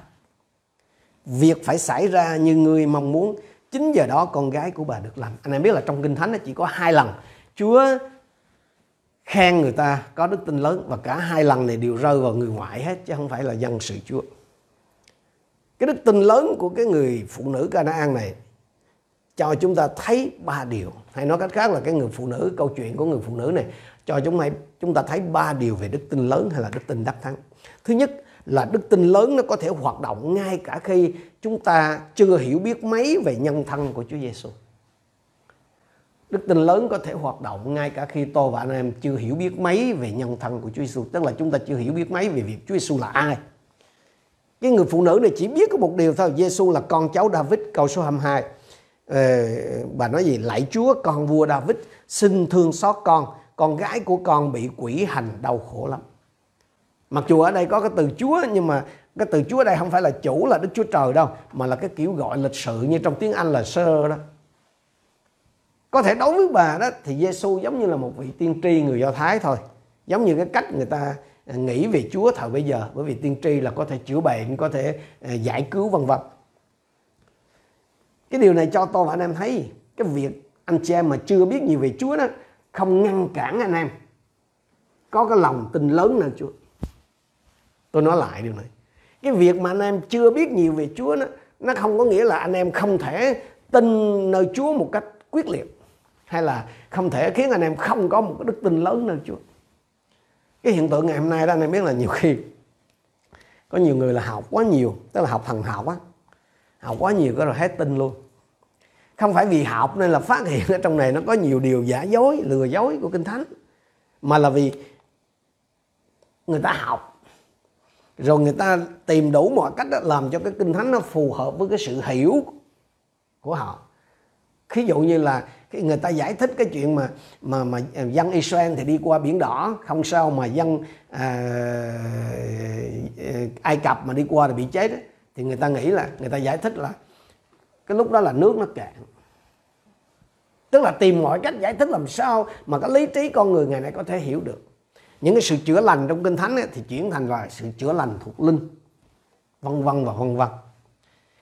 việc phải xảy ra như ngươi mong muốn. Chính giờ đó con gái của bà được lành. Anh em biết là trong Kinh Thánh nó chỉ có hai lần Chúa khen người ta có đức tin lớn, và cả hai lần này đều rơi vào người ngoại hết, chứ không phải là dân sự Chúa. Cái đức tin lớn của cái người phụ nữ Canaan này cho chúng ta thấy ba điều, hay nói cách khác là cái người phụ nữ, câu chuyện của người phụ nữ này cho chúng ta chúng ta thấy ba điều về đức tin lớn hay là đức tin đắc thắng. Thứ nhất là đức tin lớn nó có thể hoạt động ngay cả khi chúng ta chưa hiểu biết mấy về nhân thân của Chúa Giêsu. Đức tin lớn có thể hoạt động ngay cả khi tôi và anh em chưa hiểu biết mấy về nhân thân của Chúa Giêsu, tức là chúng ta chưa hiểu biết mấy về việc Chúa Giêsu là ai. Cái người phụ nữ này chỉ biết có một điều thôi, Giêsu là con cháu David. Câu số hai mươi hai. Bà nói gì? Lạy Chúa, con vua David, xin thương xót con, con gái của con bị quỷ hành đau khổ lắm. Mặc dù ở đây có cái từ Chúa, nhưng mà cái từ Chúa ở đây không phải là chủ là Đức Chúa Trời đâu, mà là cái kiểu gọi lịch sự như trong tiếng Anh là sir đó. Có thể đối với bà đó thì Giêsu giống như là một vị tiên tri người Do Thái thôi, giống như cái cách người ta nghĩ về Chúa thời bây giờ, bởi vì tiên tri là có thể chữa bệnh, có thể giải cứu vân vân. Cái điều này cho tôi và anh em thấy cái việc anh chị em mà chưa biết nhiều về Chúa đó không ngăn cản anh em có cái lòng tin lớn nào Chúa. Tôi nói lại điều này. Cái việc mà anh em chưa biết nhiều về Chúa đó, nó không có nghĩa là anh em không thể tin nơi Chúa một cách quyết liệt, hay là không thể khiến anh em không có một cái đức tin lớn nơi Chúa. Cái hiện tượng ngày hôm nay đó, anh em biết là nhiều khi có nhiều người là học quá nhiều, tức là học thần học á, học quá nhiều cái rồi hết tin luôn. Không phải vì học nên là phát hiện ở trong này nó có nhiều điều giả dối, lừa dối của Kinh Thánh, mà là vì người ta học rồi người ta tìm đủ mọi cách đó, làm cho cái Kinh Thánh nó phù hợp với cái sự hiểu của họ. Ví dụ như là người ta giải thích cái chuyện mà mà mà dân Israel thì đi qua biển đỏ không sao, mà dân à, Ai Cập mà đi qua thì bị chết đó, thì người ta nghĩ là người ta giải thích là cái lúc đó là nước nó cạn. Tức là tìm mọi cách giải thích làm sao mà cái lý trí con người ngày nay có thể hiểu được. Những cái sự chữa lành trong Kinh Thánh ấy, thì chuyển thành là sự chữa lành thuộc linh, vân vân và vân vân.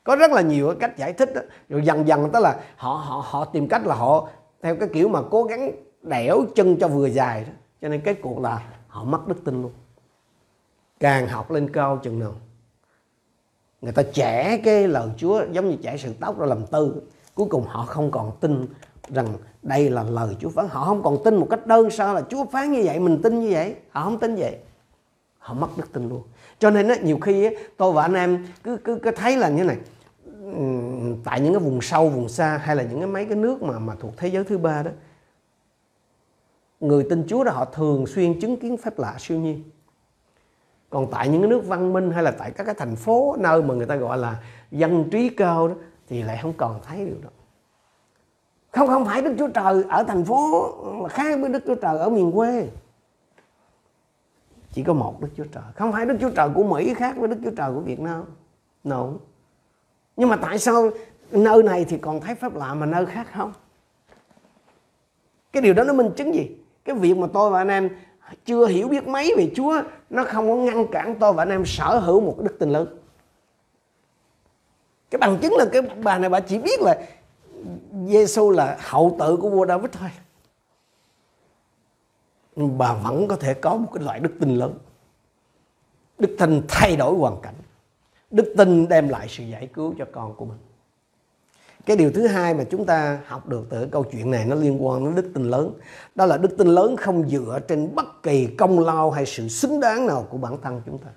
Có rất là nhiều cái cách giải thích đó. Rồi dần dần tức là họ họ họ tìm cách là họ theo cái kiểu mà cố gắng đẽo chân cho vừa dài đó. Cho nên kết cuộc là họ mất đức tin luôn. Càng học lên cao chừng nào người ta chẻ cái lời Chúa giống như chẻ sợi tóc ra làm tư, cuối cùng họ không còn tin rằng đây là lời Chúa phán. Họ không còn tin một cách đơn sơ là Chúa phán như vậy, mình tin như vậy. Họ không tin vậy, họ mất đức tin luôn. Cho nên đó, nhiều khi đó, tôi và anh em cứ, cứ, cứ thấy là như này. Tại những cái vùng sâu, vùng xa, hay là những cái mấy cái nước mà, mà thuộc thế giới thứ ba đó, người tin Chúa đó họ thường xuyên chứng kiến phép lạ siêu nhiên. Còn tại những cái nước văn minh hay là tại các cái thành phố, nơi mà người ta gọi là dân trí cao đó, thì lại không còn thấy điều đó. Không, không phải Đức Chúa Trời ở thành phố mà khác với Đức Chúa Trời ở miền quê. Chỉ có một Đức Chúa Trời. Không phải Đức Chúa Trời của Mỹ khác với Đức Chúa Trời của Việt Nam. No. Nhưng mà tại sao nơi này thì còn thấy phép lạ mà nơi khác không? Cái điều đó nó minh chứng gì? Cái việc mà tôi và anh em chưa hiểu biết mấy về Chúa, nó không có ngăn cản tôi và anh em sở hữu một đức tin lớn. Cái bằng chứng là cái bà này bà chỉ biết là Giê-xu là hậu tự của vua David thôi. Bà vẫn có thể có một cái loại đức tin lớn. Đức tin thay đổi hoàn cảnh. Đức tin đem lại sự giải cứu cho con của mình. Cái điều thứ hai mà chúng ta học được từ câu chuyện này, nó liên quan đến đức tin lớn. Đó là đức tin lớn không dựa trên bất kỳ công lao hay sự xứng đáng nào của bản thân chúng ta.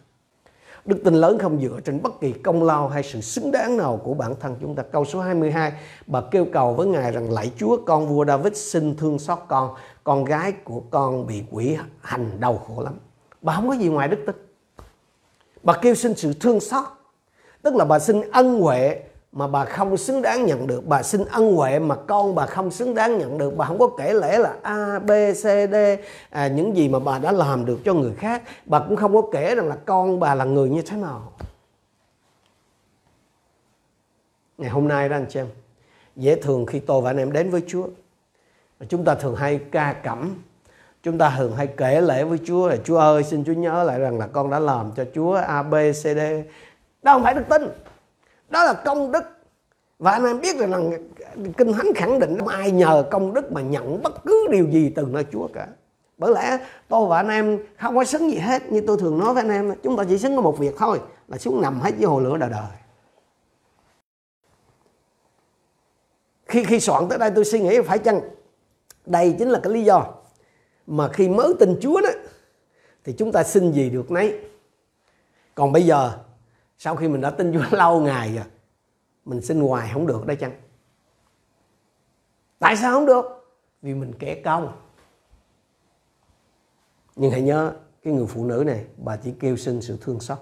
Đức tin lớn không dựa trên bất kỳ công lao hay sự xứng đáng nào của bản thân chúng ta. Câu số hai mươi hai, bà kêu cầu với Ngài rằng: lạy Chúa, con vua David xin thương xót con, con gái của con bị quỷ hành đau khổ lắm. Bà không có gì ngoài đức tin. Bà kêu xin sự thương xót, tức là bà xin ân huệ mà bà không xứng đáng nhận được. Bà xin ân huệ mà con bà không xứng đáng nhận được. Bà không có kể lễ là A, B, C, D, à, những gì mà bà đã làm được cho người khác. Bà cũng không có kể rằng là con bà là người như thế nào. Ngày hôm nay đó anh chị em, dễ thường khi tôi và anh em đến với Chúa, chúng ta thường hay ca cẩm, chúng ta thường hay kể lễ với Chúa là: Chúa ơi, xin Chúa nhớ lại rằng là con đã làm cho Chúa A, B, C, D. Đó không phải đức tin, đó là công đức. Và anh em biết rằng Kinh Thánh khẳng định không ai nhờ công đức mà nhận bất cứ điều gì từ nơi Chúa cả. Bởi lẽ tôi và anh em không có xứng gì hết. Như tôi thường nói với anh em, chúng ta chỉ xứng có một việc thôi, là xuống nằm hết với hồ lửa đời đời. Khi, khi soạn tới đây tôi suy nghĩ phải chăng đây chính là cái lý do mà khi mới tin Chúa đó thì chúng ta xin gì được nấy. Còn bây giờ sau khi mình đã tin Chúa lâu ngày rồi, mình xin hoài không được đấy chăng? Tại sao không được? Vì mình kẻ công. Nhưng hãy nhớ, cái người phụ nữ này, bà chỉ kêu xin sự thương xót.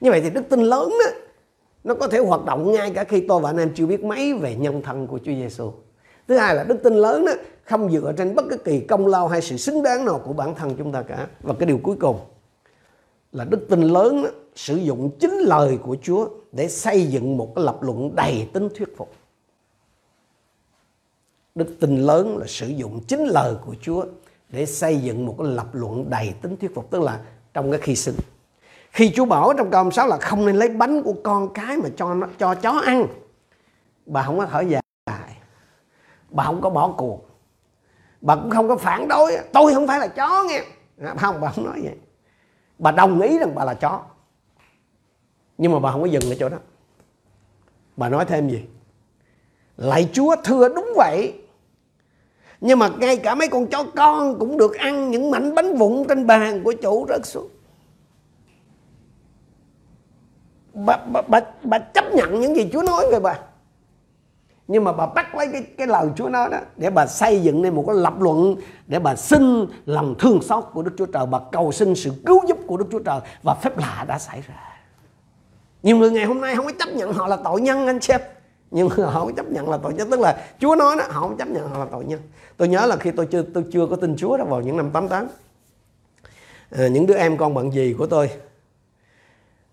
Như vậy thì đức tin lớn đó, nó có thể hoạt động ngay cả khi tôi và anh em chưa biết mấy về nhân thân của Chúa Giê-xu. Thứ hai là đức tin lớn đó, không dựa trên bất kỳ công lao hay sự xứng đáng nào của bản thân chúng ta cả. Và cái điều cuối cùng là đức tin lớn đó, sử dụng chính lời của Chúa để xây dựng một cái lập luận đầy tính thuyết phục. Đức tin lớn là sử dụng chính lời của Chúa để xây dựng một cái lập luận đầy tính thuyết phục. Tức là trong cái khi sinh, khi Chúa bảo trong câu sáu là không nên lấy bánh của con cái mà cho nó, cho chó ăn, bà không có thở dài, bà không có bỏ cuộc, bà cũng không có phản đối. Tôi không phải là chó nghe, không, bà không nói vậy. Bà đồng ý rằng bà là chó. Nhưng mà bà không có dừng ở chỗ đó. Bà nói thêm gì? Lạy Chúa, thưa đúng vậy, nhưng mà ngay cả mấy con chó con cũng được ăn những mảnh bánh vụn trên bàn của chủ rớt xuống. Bà, bà, bà, bà chấp nhận những gì Chúa nói về bà. Nhưng mà bà bắt lấy cái, cái lời Chúa nói đó để bà xây dựng nên một cái lập luận, để bà xin lòng thương xót của Đức Chúa Trời. Bà cầu xin sự cứu giúp của Đức Chúa Trời. Và phép lạ đã xảy ra. Nhiều người ngày hôm nay không có chấp nhận họ là tội nhân anh xem. Nhưng họ không chấp nhận là tội nhân. Tức là Chúa nói đó, họ không chấp nhận họ là tội nhân. Tôi nhớ là khi tôi chưa tôi chưa có tin Chúa đó, vào những năm tám tám, à, những đứa em con bạn dì của tôi,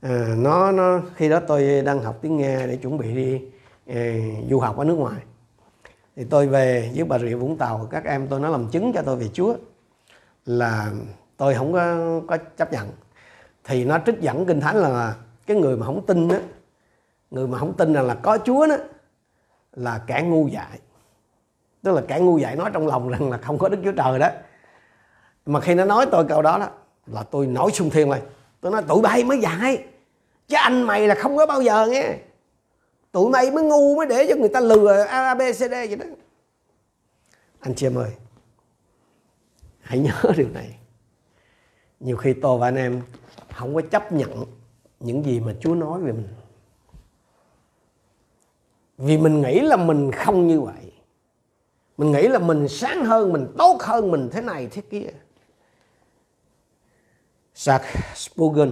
à, nó, nó khi đó tôi đang học tiếng Nga để chuẩn bị đi à, du học ở nước ngoài. Thì tôi về với Bà Rịa Vũng Tàu, các em tôi nó làm chứng cho tôi về Chúa là tôi không có, có chấp nhận. Thì nó trích dẫn Kinh Thánh là cái người mà không tin đó, người mà không tin rằng là, là có Chúa đó là kẻ ngu dại. Tức là kẻ ngu dại nói trong lòng rằng là không có Đức Chúa Trời đó. Mà khi nó nói tôi câu đó đó là tôi nổi xung thiên lên. Tôi nói tụi bay mới dại, chứ anh mày là không có bao giờ nghe. Tụi mày mới ngu, mới để cho người ta lừa A, B, C, D vậy đó. Anh chị em ơi, hãy nhớ điều này. Nhiều khi tôi và anh em không có chấp nhận những gì mà Chúa nói về mình, vì mình nghĩ là mình không như vậy. Mình nghĩ là mình sáng hơn, mình tốt hơn, mình thế này thế kia. Charles Spurgeon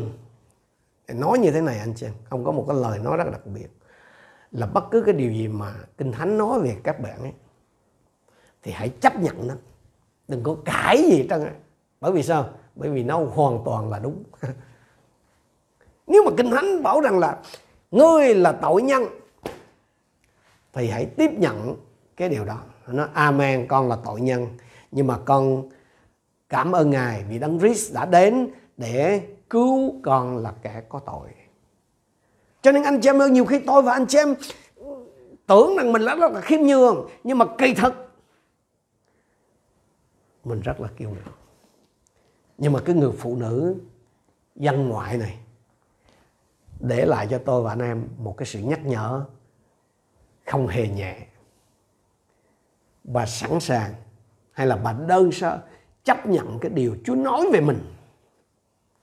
nói như thế này anh chị em. Ông có một cái lời nói rất đặc biệt, là bất cứ cái điều gì mà Kinh Thánh nói về các bạn ấy, thì hãy chấp nhận nó, đừng có cãi gì trơn. Bởi vì sao? Bởi vì nó hoàn toàn là đúng. Nếu mà Kinh Thánh bảo rằng là ngươi là tội nhân thì hãy tiếp nhận cái điều đó. Nó amen, con là tội nhân, nhưng mà con cảm ơn Ngài vì Đấng Christ đã đến để cứu con là kẻ có tội. Cho nên anh chị em ơi, nhiều khi tôi và anh chị em tưởng rằng mình rất là khiêm nhường, nhưng mà kỳ thực mình rất là kiêu ngạo. Nhưng mà cái người phụ nữ dân ngoại này để lại cho tôi và anh em một cái sự nhắc nhở không hề nhẹ. Bà sẵn sàng, hay là bà đơn sơ chấp nhận cái điều Chúa nói về mình,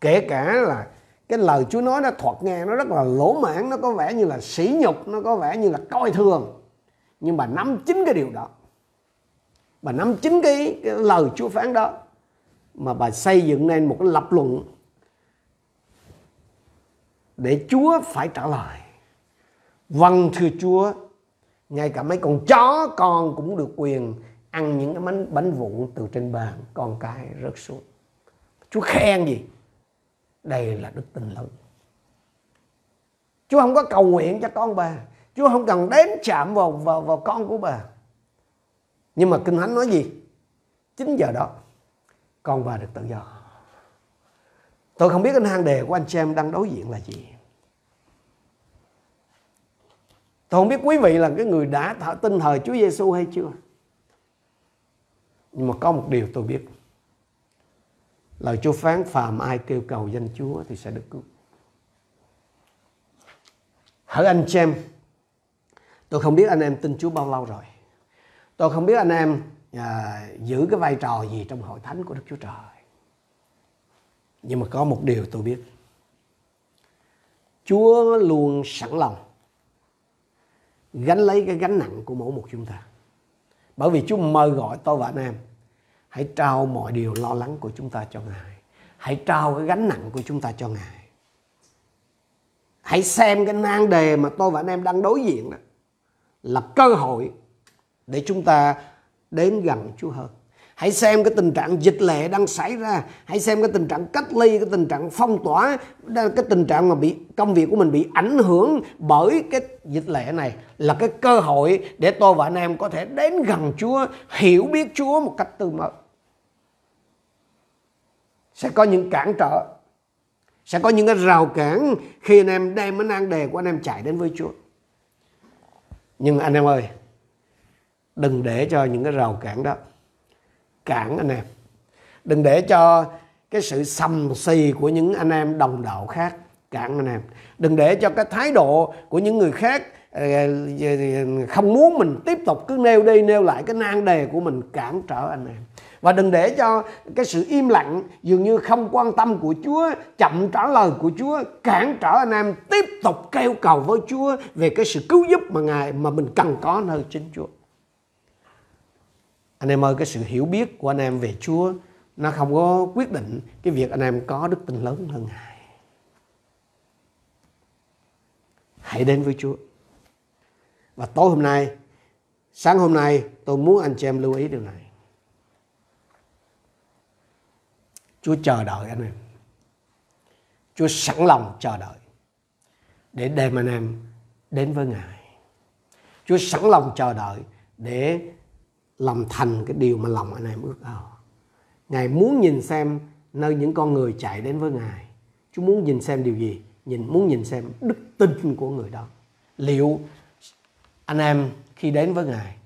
kể cả là cái lời Chúa nói nó thoạt nghe nó rất là lỗ mãng, nó có vẻ như là sỉ nhục, nó có vẻ như là coi thường, nhưng bà nắm chính cái điều đó, bà nắm chính cái, cái lời Chúa phán đó mà bà xây dựng nên một cái lập luận để Chúa phải trả lời. Vâng thưa Chúa, ngay cả mấy con chó con cũng được quyền ăn những cái bánh, bánh vụn từ trên bàn con cái rớt xuống. Chúa khen gì? Đây là đức tin lớn. Chúa không có cầu nguyện cho con bà, Chúa không cần đến chạm vào, vào, vào con của bà. Nhưng mà Kinh Thánh nói gì? Chính giờ đó con bà được tự do. Tôi không biết cái nan đề của anh chị em đang đối diện là gì. Tôi không biết quý vị là cái người đã thả tin thời Chúa Giêsu hay chưa. Nhưng mà có một điều tôi biết, lời Chúa phán phàm ai kêu cầu danh Chúa thì sẽ được cứu. Hỡi anh chị em, tôi không biết anh em tin Chúa bao lâu rồi, tôi không biết anh em à, giữ cái vai trò gì trong hội thánh của Đức Chúa Trời. Nhưng mà có một điều tôi biết, Chúa luôn sẵn lòng gánh lấy cái gánh nặng của mỗi một chúng ta. Bởi vì Chúa mời gọi tôi và anh em hãy trao mọi điều lo lắng của chúng ta cho Ngài, hãy trao cái gánh nặng của chúng ta cho Ngài. Hãy xem cái nan đề mà tôi và anh em đang đối diện đó là cơ hội để chúng ta đến gần Chúa hơn. Hãy xem cái tình trạng dịch lệ đang xảy ra, hãy xem cái tình trạng cách ly, cái tình trạng phong tỏa, cái tình trạng mà bị công việc của mình bị ảnh hưởng bởi cái dịch lệ này là cái cơ hội để tôi và anh em có thể đến gần Chúa, hiểu biết Chúa một cách từ mật. Sẽ có những cản trở, sẽ có những cái rào cản khi anh em đem cái nan đề của anh em chạy đến với Chúa. Nhưng anh em ơi, đừng để cho những cái rào cản đó cản anh em. Đừng để cho cái sự sầm xì của những anh em đồng đạo khác cản anh em. Đừng để cho cái thái độ của những người khác không muốn mình tiếp tục cứ nêu đi nêu lại cái nan đề của mình cản trở anh em. Và đừng để cho cái sự im lặng dường như không quan tâm của Chúa, chậm trả lời của Chúa cản trở anh em tiếp tục kêu cầu với Chúa về cái sự cứu giúp mà Ngài mà mình cần có nơi chính Chúa. Anh em ơi, cái sự hiểu biết của anh em về Chúa nó không có quyết định cái việc anh em có đức tin lớn hơn Ngài. Hãy đến với Chúa. Và tối hôm nay, sáng hôm nay tôi muốn anh chị em lưu ý điều này. Chúa chờ đợi anh em. Chúa sẵn lòng chờ đợi để đem anh em đến với Ngài. Chúa sẵn lòng chờ đợi để làm thành cái điều mà lòng anh em ước ao. Ngài muốn nhìn xem nơi những con người chạy đến với Ngài, Chúa muốn nhìn xem điều gì? Nhìn muốn nhìn xem đức tin của người đó. Liệu anh em khi đến với Ngài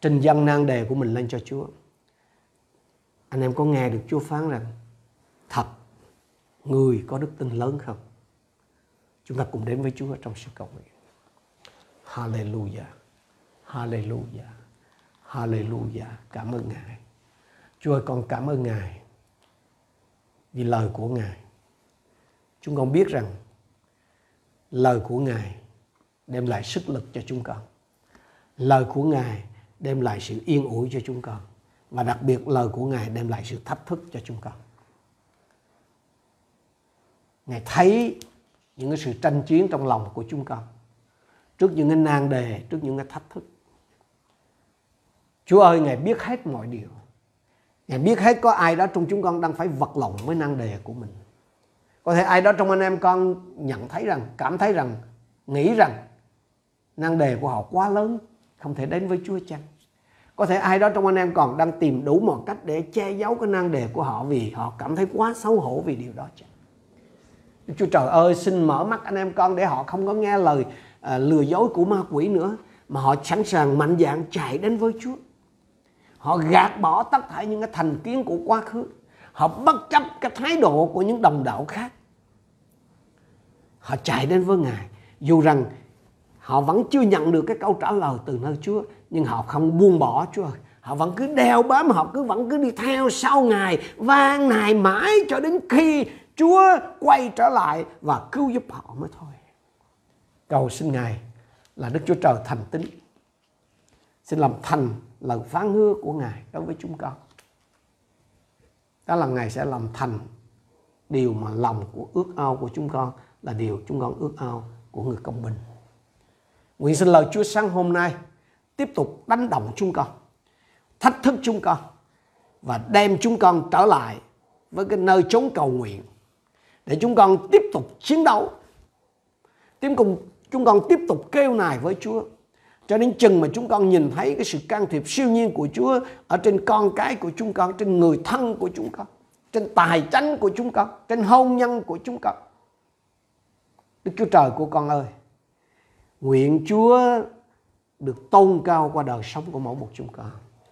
trình dâng nan đề của mình lên cho Chúa, anh em có nghe được Chúa phán rằng thật người có đức tin lớn không? Chúng ta cùng đến với Chúa trong sự cầu nguyện. Hallelujah, Hallelujah, Hallelujah. Cảm ơn Ngài. Chúa ơi, con cảm ơn Ngài vì lời của Ngài. Chúng con biết rằng lời của Ngài đem lại sức lực cho chúng con, lời của Ngài đem lại sự yên ủi cho chúng con, và đặc biệt lời của Ngài đem lại sự thách thức cho chúng con. Ngài thấy những cái sự tranh chiến trong lòng của chúng con, trước những cái nan đề, trước những cái thách thức. Chúa ơi, Ngài biết hết mọi điều. Ngài biết hết có ai đó trong chúng con đang phải vật lộn với nan đề của mình. Có thể ai đó trong anh em con nhận thấy rằng, cảm thấy rằng, nghĩ rằng nan đề của họ quá lớn, không thể đến với Chúa chăng? Có thể ai đó trong anh em còn đang tìm đủ mọi cách để che giấu cái nan đề của họ vì họ cảm thấy quá xấu hổ vì điều đó chăng? Chúa trời ơi, xin mở mắt anh em con để họ không có nghe lời à, lừa dối của ma quỷ nữa, mà họ sẵn sàng mạnh dạn chạy đến với Chúa. Họ gạt bỏ tất cả những cái thành kiến của quá khứ. Họ bất chấp cái thái độ của những đồng đạo khác. Họ chạy đến với Ngài. Dù rằng họ vẫn chưa nhận được cái câu trả lời từ nơi Chúa, nhưng họ không buông bỏ Chúa. Họ vẫn cứ đeo bám, họ cứ vẫn cứ đi theo sau Ngài, van Ngài mãi cho đến khi Chúa quay trở lại và cứu giúp họ mới thôi. Cầu xin Ngài là Đức Chúa Trời thành tín, xin làm thành lời phán hứa của Ngài đối với chúng con. Đó là Ngài sẽ làm thành điều mà lòng của ước ao của chúng con, là điều chúng con ước ao của người công bình. Nguyện xin lời Chúa sáng hôm nay tiếp tục đánh động chúng con, thách thức chúng con và đem chúng con trở lại với cái nơi chốn cầu nguyện để chúng con tiếp tục chiến đấu. Tiếp cùng chúng con tiếp tục kêu nài với Chúa cho đến chừng mà chúng con nhìn thấy cái sự can thiệp siêu nhiên của Chúa ở trên con cái của chúng con, trên người thân của chúng con, trên tài chánh của chúng con, trên hôn nhân của chúng con. Đức Chúa Trời của con ơi, nguyện Chúa được tôn cao qua đời sống của mỗi một chúng con.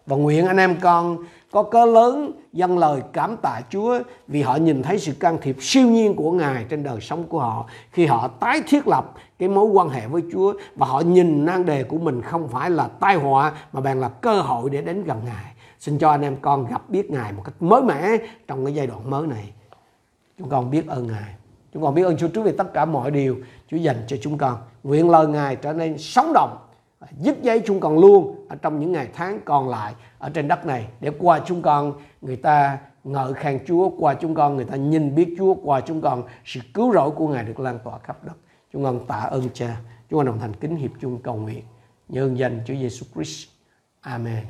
Và nguyện anh em con có cớ lớn dâng lời cảm tạ Chúa vì họ nhìn thấy sự can thiệp siêu nhiên của Ngài trên đời sống của họ khi họ tái thiết lập cái mối quan hệ với Chúa, và họ nhìn nan đề của mình không phải là tai họa mà bèn là cơ hội để đến gần Ngài. Xin cho anh em con gặp biết Ngài một cách mới mẻ trong cái giai đoạn mới này. Chúng con biết ơn Ngài. Chúng con biết ơn Chúa trước về tất cả mọi điều Chúa dành cho chúng con. Nguyện lời Ngài trở nên sống động, dứt giấy chúng con luôn ở trong những ngày tháng còn lại ở trên đất này, để qua chúng con người ta ngợi khen Chúa, qua chúng con người ta nhìn biết Chúa, qua chúng con sự cứu rỗi của Ngài được lan tỏa khắp đất. Chúng con tạ ơn Cha. Chúng con đồng thành kính hiệp chung cầu nguyện nhân danh Chúa Giêsu Christ. Amen.